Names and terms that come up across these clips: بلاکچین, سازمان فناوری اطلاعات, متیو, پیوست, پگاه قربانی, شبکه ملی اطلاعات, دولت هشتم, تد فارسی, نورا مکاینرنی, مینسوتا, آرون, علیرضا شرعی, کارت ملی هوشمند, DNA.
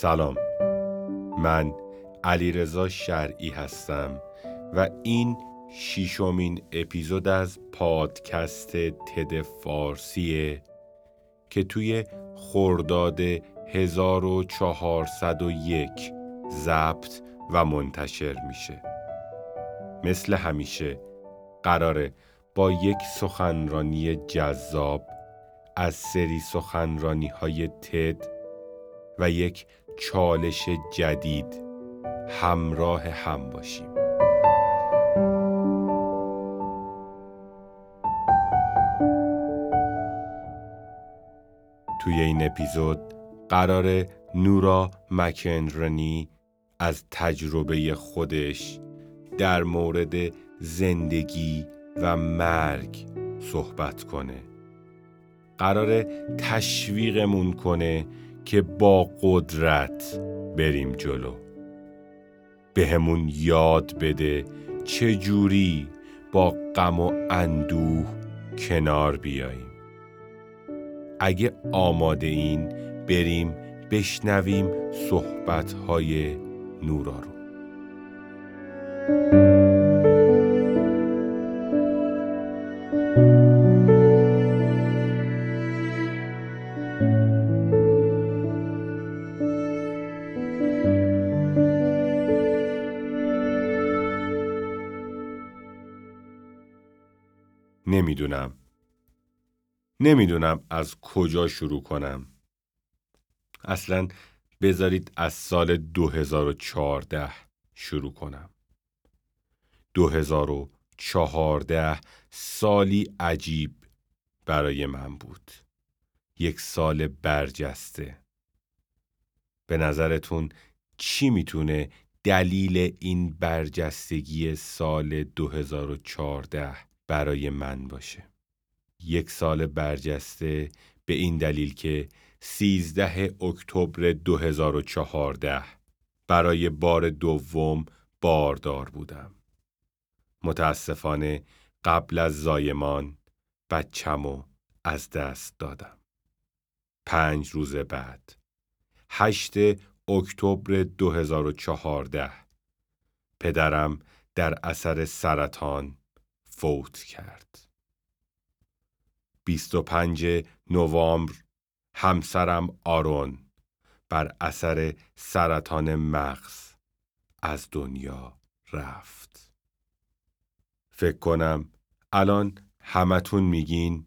سلام، من علیرضا شرعی هستم و این ششمین اپیزود از پادکست تد فارسیه که توی خرداد 1401 ضبط و منتشر میشه. مثل همیشه قراره با یک سخنرانی جذاب از سری سخنرانی‌های تد و یک چالش جدید همراه هم باشیم. توی این اپیزود قراره نورا مکاینرنی از تجربه خودش در مورد زندگی و مرگ صحبت کنه. قراره تشویقمون کنه که با قدرت بریم جلو. بهمون یاد بده چجوری با غم و اندوه کنار بیاییم. اگه آماده این بریم بشنویم صحبت‌های نورا رو. نمیدونم از کجا شروع کنم. اصلا بذارید از سال 2014 شروع کنم. 2014 سالی عجیب برای من بود. یک سال برجسته. به نظرتون چی میتونه دلیل این برجستگی سال 2014 برای من باشه؟ یک سال برجسته به این دلیل که 13 اکتبر 2014 برای بار دوم باردار بودم. متاسفانه قبل از زایمان بچه‌مو از دست دادم. 5 روز بعد 8 اکتبر 2014 پدرم در اثر سرطان فوت کرد. 25 نوامبر همسرم آرون بر اثر سرطان مغز از دنیا رفت. فکر کنم الان همتون میگین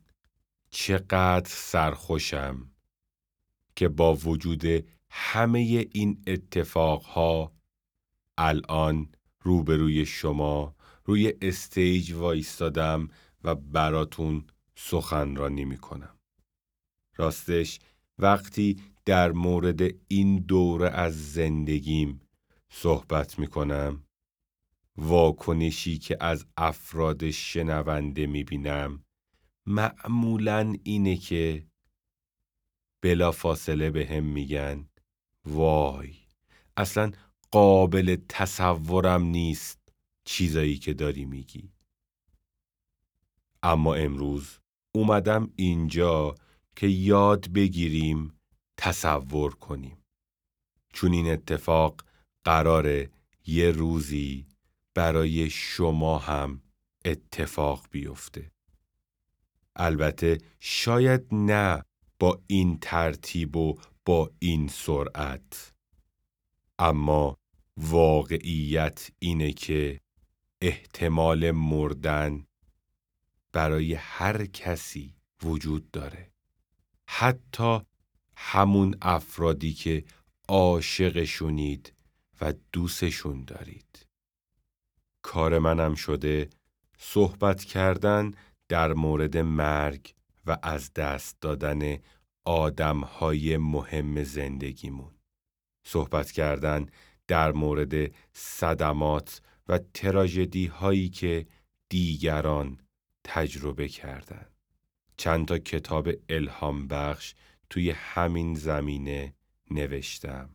چقدر سرخوشم که با وجود همه این اتفاقها الان روبروی شما روی استیج وایستادم و براتون سخنرانی میکنم. راستش وقتی در مورد این دوره از زندگیم صحبت میکنم، واکنشی که از افراد شنونده میبینم معمولاً اینه که بلافاصله بهم میگن وای اصلا قابل تصورم نیست چیزایی که داری میگی. اما امروز اومدم اینجا که یاد بگیریم تصور کنیم، چون این اتفاق قراره یه روزی برای شما هم اتفاق بیفته. البته شاید نه با این ترتیب و با این سرعت، اما واقعیت اینه که احتمال مردن برای هر کسی وجود داره. حتی همون افرادی که عاشقشونید و دوستشون دارید. کار منم شده صحبت کردن در مورد مرگ و از دست دادن آدم‌های مهم زندگیمون. صحبت کردن در مورد صدمات و تراژدی‌هایی که دیگران تجربه کردن. چند تا کتاب الهام بخش توی همین زمینه نوشتم.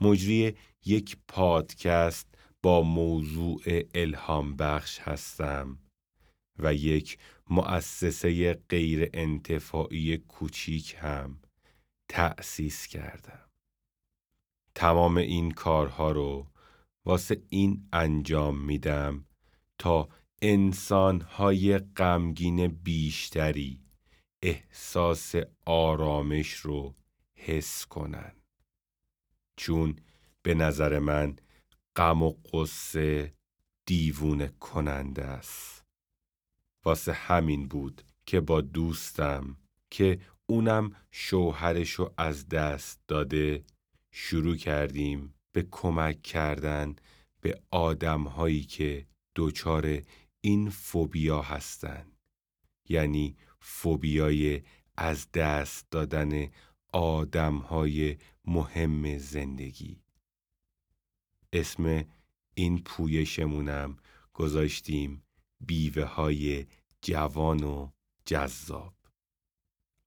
مجری یک پادکست با موضوع الهام بخش هستم و یک مؤسسه غیر انتفاعی کوچیک هم تأسیس کردم. تمام این کارها رو واسه این انجام میدم تا انسان‌های غمگین بیشتری احساس آرامش رو حس کنن. چون به نظر من غم و غصه دیوونه کننده است. واسه همین بود که با دوستم که اونم شوهرشو از دست داده شروع کردیم به کمک کردن به آدم‌هایی که دچار این فوبیا هستن. یعنی فوبیای از دست دادن آدم‌های مهم زندگی. اسم این پویشمونم گذاشتیم بیوه‌های جوان و جذاب.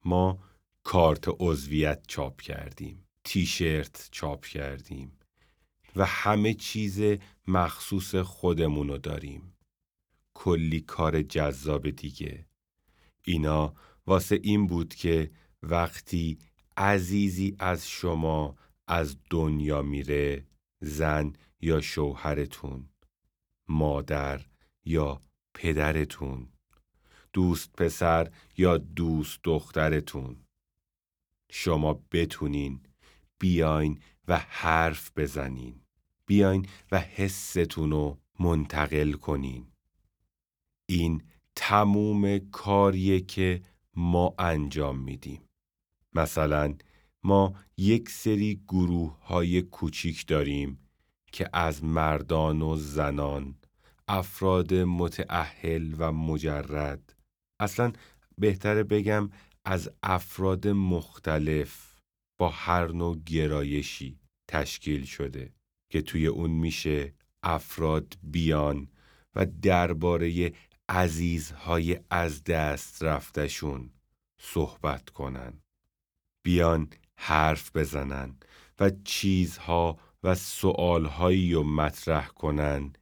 ما کارت عضویت چاپ کردیم، تیشرت چاپ کردیم و همه چیز مخصوص خودمونو داریم. کلی کار جذاب دیگه. اینا واسه این بود که وقتی عزیزی از شما از دنیا میره، زن یا شوهرتون، مادر یا پدرتون، دوست پسر یا دوست دخترتون، شما بتونین بیاین و حرف بزنین، بیاین و حستون رو منتقل کنین. این تموم کاریه که ما انجام میدیم. مثلا ما یک سری گروه های کوچیک داریم که از مردان و زنان، افراد متأهل و مجرد، اصلا بهتره بگم از افراد مختلف با هر نوع گرایشی تشکیل شده که توی اون میشه افراد بیان و درباره عزیزهای از دست رفتشون صحبت کنن، بیان حرف بزنن و چیزها و سوالهایی رو مطرح کنن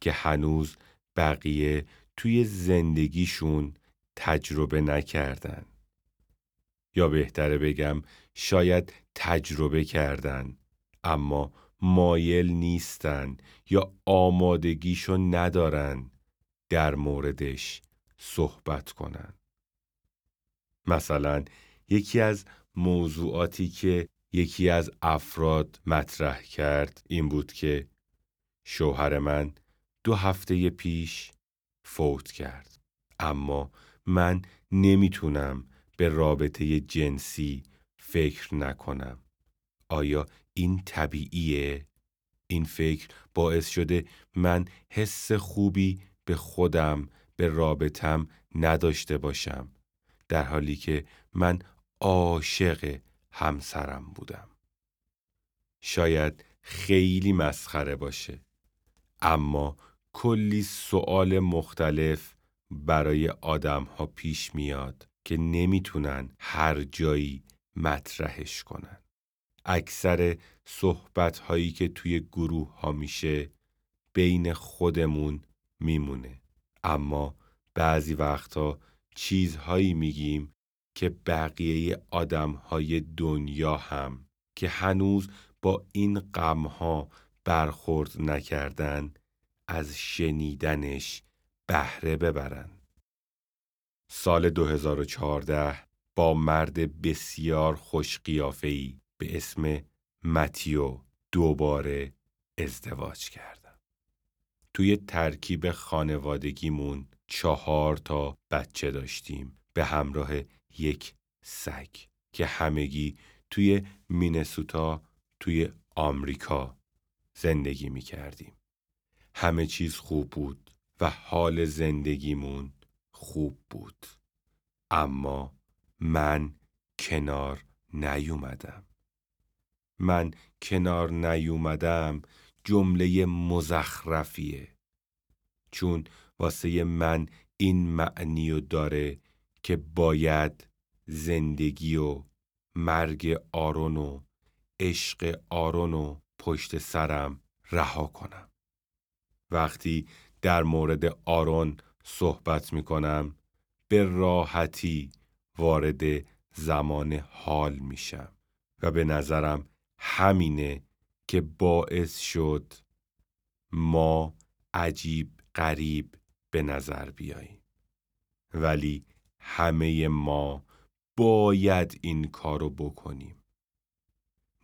که هنوز بقیه توی زندگیشون تجربه نکردن، یا بهتره بگم شاید تجربه کردن اما مایل نیستن یا آمادگیشو ندارن در موردش صحبت کنن. مثلا یکی از موضوعاتی که یکی از افراد مطرح کرد این بود که شوهر من 2 هفته پیش فوت کرد، اما من نمیتونم به رابطه جنسی فکر نکنم. آیا این طبیعیه؟ این فکر باعث شده من حس خوبی به خودم، به رابطم نداشته باشم، در حالی که من عاشق همسرم بودم. شاید خیلی مسخره باشه، اما کلی سوال مختلف برای آدم‌ها پیش میاد که نمیتونن هر جایی مطرحش کنن. اکثر صحبت‌هایی که توی گروه‌ها میشه بین خودمون میمونه، اما بعضی وقتا چیزهایی میگیم که بقیه آدم‌های دنیا هم که هنوز با این غم‌ها برخورد نکردن از شنیدنش بهره ببرن. سال 2014 با مرد بسیار خوش قیافه‌ای به اسم متیو دوباره ازدواج کردم. توی ترکیب خانوادگیمون 4 تا بچه داشتیم به همراه یک سگ که همگی توی مینسوتا توی آمریکا زندگی می کردیم. همه چیز خوب بود و حال زندگیمون خوب بود، اما من کنار نیومدم. من کنار نیومدم جمله مزخرفیه، چون واسه من این معنیو داره که باید زندگی و مرگ آرون و عشق آرون و پشت سرم رها کنم. وقتی در مورد آرون صحبت میکنم به راحتی وارد زمان حال میشم و به نظرم همینه که باعث شد ما عجیب غریب به نظر بیاییم. ولی همه ما باید این کارو بکنیم.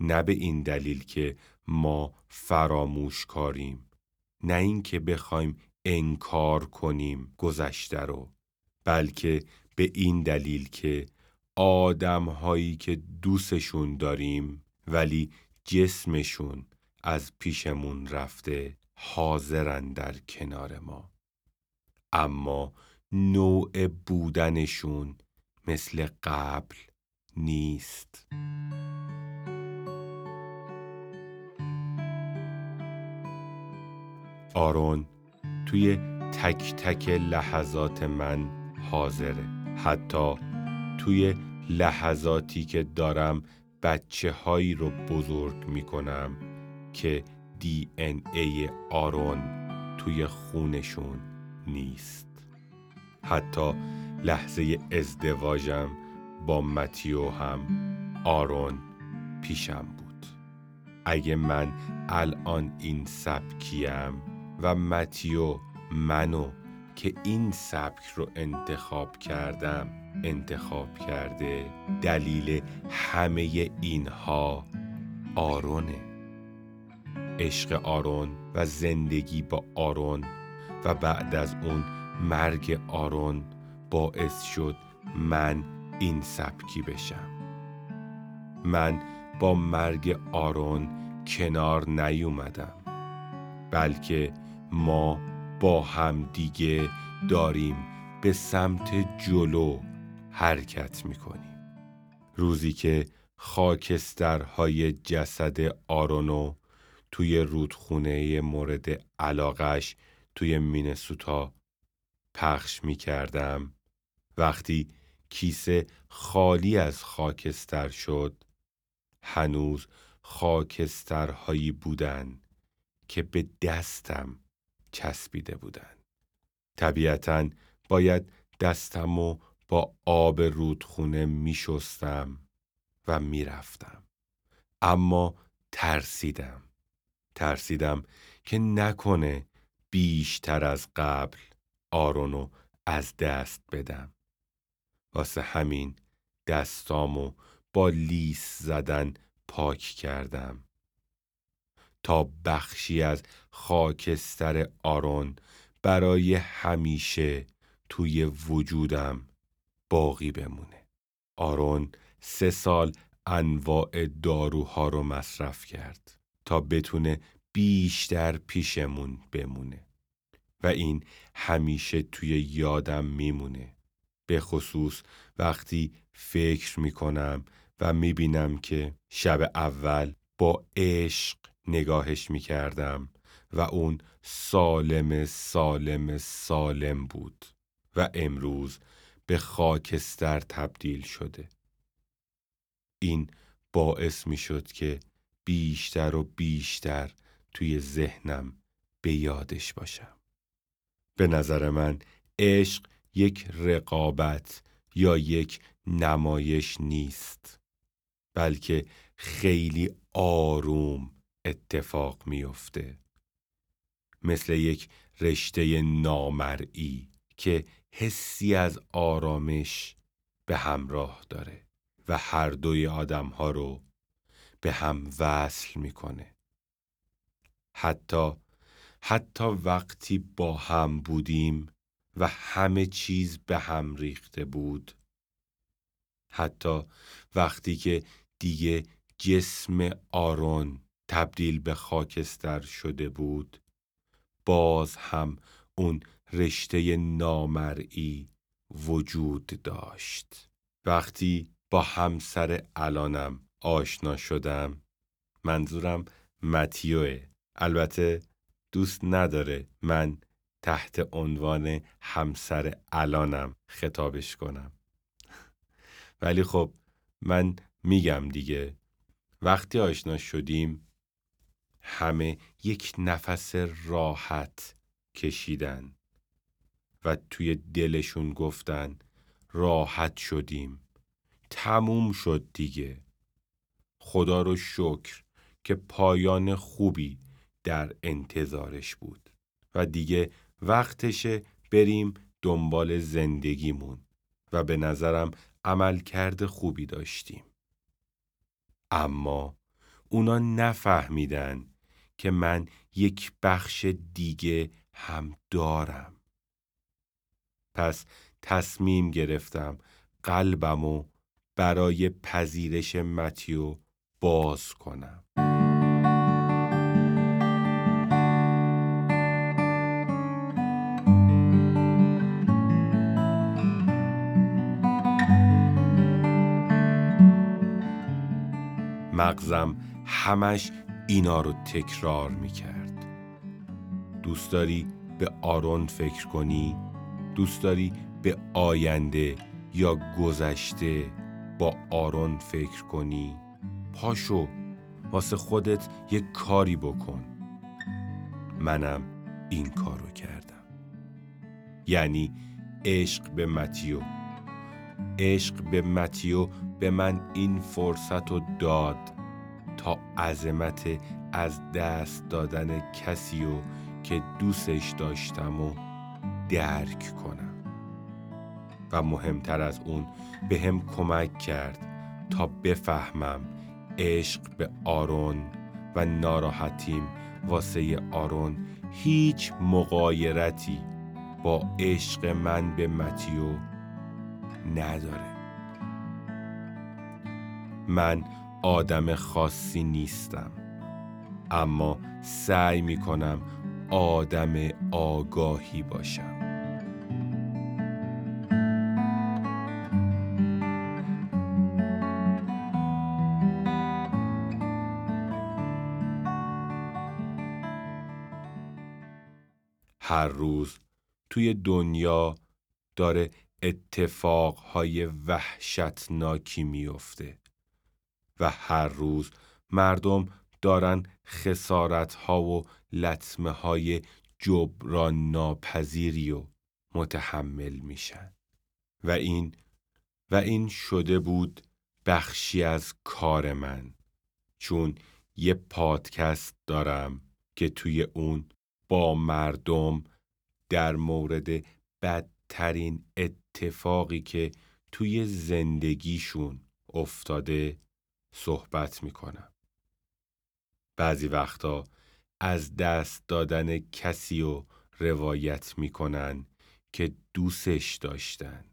نه به این دلیل که ما فراموشکاریم، نه این که بخوایم انکار کنیم گذشته رو، بلکه به این دلیل که آدم هایی که دوستشون داریم ولی جسمشون از پیشمون رفته حاضرن در کنار ما، اما نوع بودنشون مثل قبل نیست. آرون توی تک تک لحظات من حاضره، حتی توی لحظاتی که دارم بچه هایی رو بزرگ می کنم که DNA آرون توی خونشون نیست. حتی لحظه ازدواجم با متیو هم آرون پیشم بود. اگه من الان این سبکیم و متیو منو که این سبک رو انتخاب کرده، دلیل همه اینها آرونه. عشق آرون و زندگی با آرون و بعد از اون مرگ آرون باعث شد من این سبکی بشم. من با مرگ آرون کنار نیومدم، بلکه ما با هم دیگه داریم به سمت جلو حرکت میکنیم. روزی که خاکسترهای جسد آرونو توی رودخونه مورد علاقش توی مینسوتا پخش میکردم، وقتی کیسه خالی از خاکستر شد، هنوز خاکسترهایی بودن که به دستم چسبیده بودن. طبیعتاً باید دستمو با آب رودخونه می شستم و می رفتم. اما ترسیدم که نکنه بیشتر از قبل آرونو از دست بدم. واسه همین دستامو با لیس زدن پاک کردم تا بخشی از خاکستر آرون برای همیشه توی وجودم باقی بمونه. آرون 3 سال انواع داروها رو مصرف کرد تا بتونه بیشتر پیشمون بمونه و این همیشه توی یادم میمونه، به خصوص وقتی فکر میکنم و میبینم که شب اول با عشق نگاهش میکردم و اون سالم سالم سالم بود و امروز به خاکستر تبدیل شده. این باعث میشد که بیشتر و بیشتر توی ذهنم به یادش باشم. به نظر من عشق یک رقابت یا یک نمایش نیست، بلکه خیلی آروم اتفاق میفته، مثل یک رشته نامرئی که حسی از آرامش به همراه داره و هر دوی آدم ها رو به هم وصل میکنه. حتی وقتی با هم بودیم و همه چیز به هم ریخته بود، حتی وقتی که دیگه جسم آرون تبدیل به خاکستر شده بود، باز هم اون رشته نامرئی وجود داشت. وقتی با همسر الانم آشنا شدم، منظورم متیوه، البته دوست نداره من تحت عنوان همسر الانم خطابش کنم ولی خب من میگم دیگه. وقتی آشنا شدیم همه یک نفس راحت کشیدن و توی دلشون گفتن راحت شدیم، تموم شد دیگه، خدا رو شکر که پایان خوبی در انتظارش بود و دیگه وقتشه بریم دنبال زندگیمون و به نظرم عملکرد خوبی داشتیم. اما اونا نفهمیدن که من یک بخش دیگه هم دارم. پس تصمیم گرفتم قلبمو برای پذیرش متیو باز کنم. مغزم همش اینا رو تکرار میکرد. دوست داری به آرون فکر کنی؟ دوست داری به آینده یا گذشته با آرون فکر کنی؟ پاشو واسه خودت یه کاری بکن. منم این کارو کردم. یعنی عشق به متیو به من این فرصت رو داد تا عظمت از دست دادن کسی رو که دوستش داشتم و درک کنم و مهمتر از اون به هم کمک کرد تا بفهمم عشق به آرون و ناراحتیم واسه آرون هیچ مغایرتی با عشق من به متیو نداره. من آدم خاصی نیستم، اما سعی میکنم آدم آگاهی باشم. هر روز توی دنیا داره اتفاقهای وحشتناکی میفته و هر روز مردم دارن خسارتها و لطمه های جبران ناپذیری و متحمل میشن و این شده بود بخشی از کار من، چون یه پادکست دارم که توی اون با مردم در مورد بدترین اتفاقی که توی زندگیشون افتاده صحبت میکنم. بعضی وقتا از دست دادن کسی رو روایت میکنن که دوستش داشتن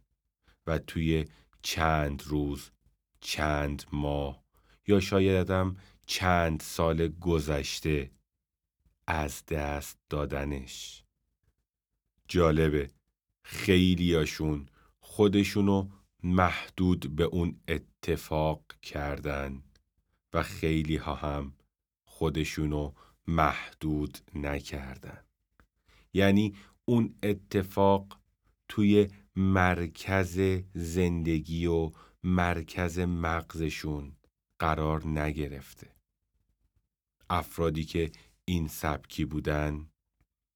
و توی چند روز، چند ماه یا شایدم چند سال گذشته از دست دادنش. جالبه خیلیاشون خودشونو محدود به اون اتفاق کردن و خیلی ها هم خودشونو محدود نکردن. یعنی اون اتفاق توی مرکز زندگی و مرکز مغزشون قرار نگرفته. افرادی که این سبکی بودن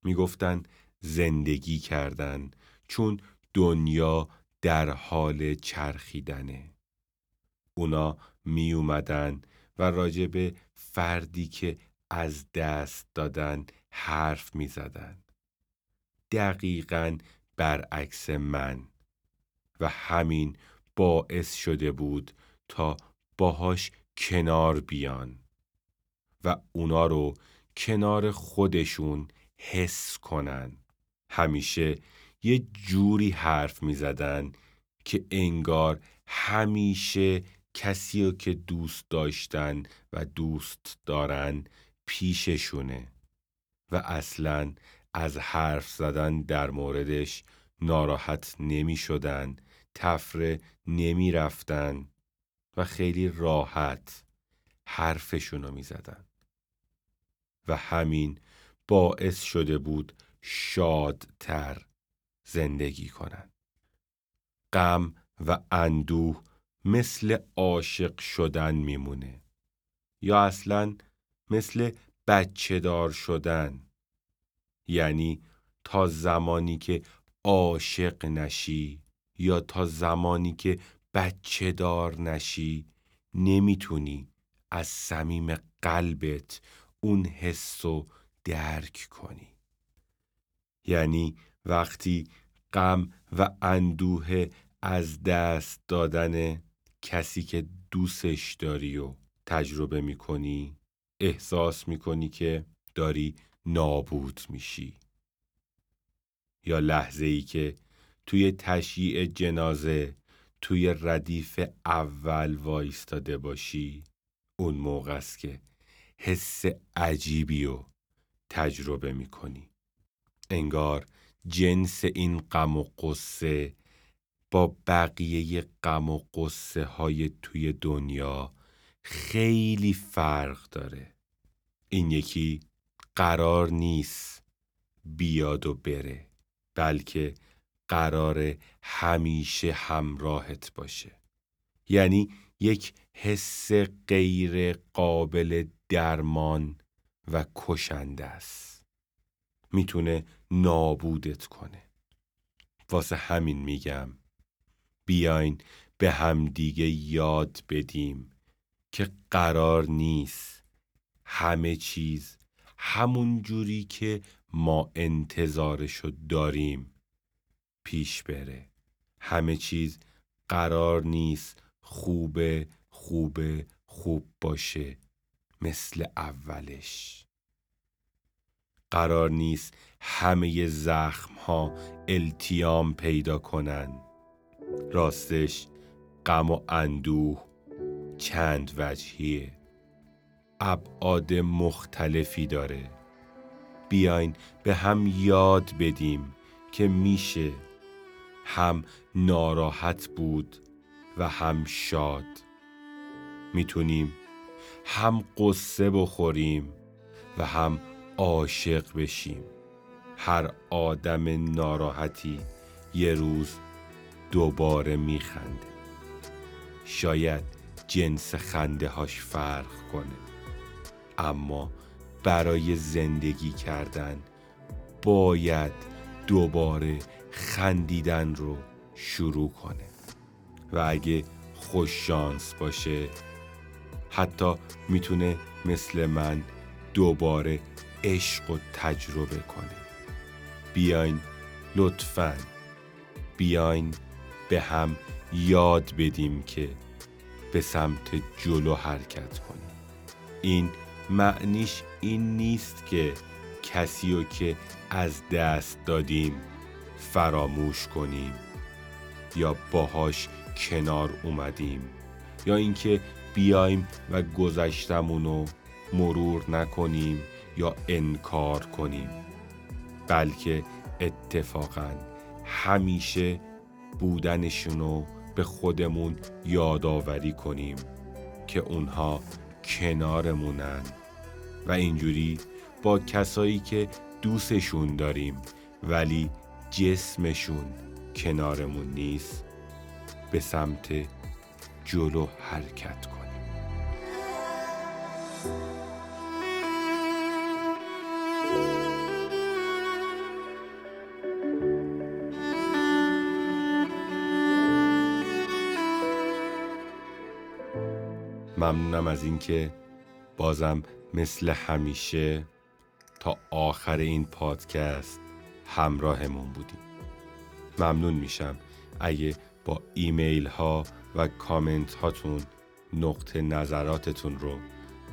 میگفتن زندگی کردن، چون دنیا در حال چرخیدنه. اونا می اومدن و راجع به فردی که از دست دادن حرف می زدن. دقیقاً برعکس من و همین باعث شده بود تا باهاش کنار بیان و اونا رو کنار خودشون حس کنن. همیشه یه جوری حرف می زدن که انگار همیشه کسی رو که دوست داشتن و دوست دارن پیششونه و اصلاً از حرف زدن در موردش ناراحت نمی شدن، تفره نمی رفتن و خیلی راحت حرفشون رو می زدن و همین باعث شده بود شادتر زندگی کنن. غم و اندوه مثل عاشق شدن میمونه یا اصلا مثل بچه دار شدن. یعنی تا زمانی که عاشق نشی یا تا زمانی که بچه دار نشی نمیتونی از صمیم قلبت اون حس رو درک کنی. یعنی وقتی غم و اندوه از دست دادن کسی که دوستش داری و تجربه میکنی، احساس میکنی که داری نابود میشی. یا لحظه‌ای که توی تشییع جنازه توی ردیف اول وایستاده باشی، اون موقع است که حس عجیبی رو تجربه میکنی. انگار جنس این غم و غصه با بقیه غم و غصه های توی دنیا خیلی فرق داره. این یکی قرار نیست بیاد و بره، بلکه قرار همیشه همراهت باشه. یعنی یک حس غیر قابل درمان و کشنده است. میتونه نابودت کنه. واسه همین میگم بیاین به همدیگه یاد بدیم که قرار نیست همه چیز همون جوری که ما انتظارشو داریم پیش بره. همه چیز قرار نیست خوب باشه مثل اولش. قرار نیست همه زخم ها التیام پیدا کنن. راستش غم و اندوه چند وجهیه، ابعاد مختلفی داره. بیاین به هم یاد بدیم که میشه هم ناراحت بود و هم شاد. میتونیم هم قصه بخوریم و هم عاشق بشیم. هر آدم ناراحتی یه روز دوباره میخنده. شاید جنس خنده هاش فرق کنه، اما برای زندگی کردن باید دوباره خندیدن رو شروع کنه. و اگه خوش شانس باشه حتی میتونه مثل من دوباره عشق رو تجربه کنه. بیاین لطفاً به هم یاد بدیم که به سمت جلو حرکت کنیم. این معنیش این نیست که کسی رو که از دست دادیم فراموش کنیم یا باهاش کنار اومدیم، یا اینکه بیایم و گذشتمونو مرور نکنیم یا انکار کنیم، بلکه اتفاقاً همیشه بودنشونو به خودمون یادآوری کنیم که اونها کنارمونن و اینجوری با کسایی که دوستشون داریم ولی جسمشون کنارمون نیست به سمت جلو حرکت کنیم. ممنونم از این که بازم مثل همیشه تا آخر این پادکست همراهمون بودیم. ممنون میشم اگه با ایمیل ها و کامنت هاتون نقطه نظراتتون رو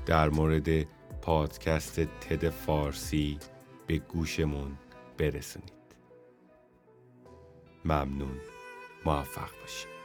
در مورد پادکست تد فارسی به گوشمون برسونید. ممنون، موفق باشید.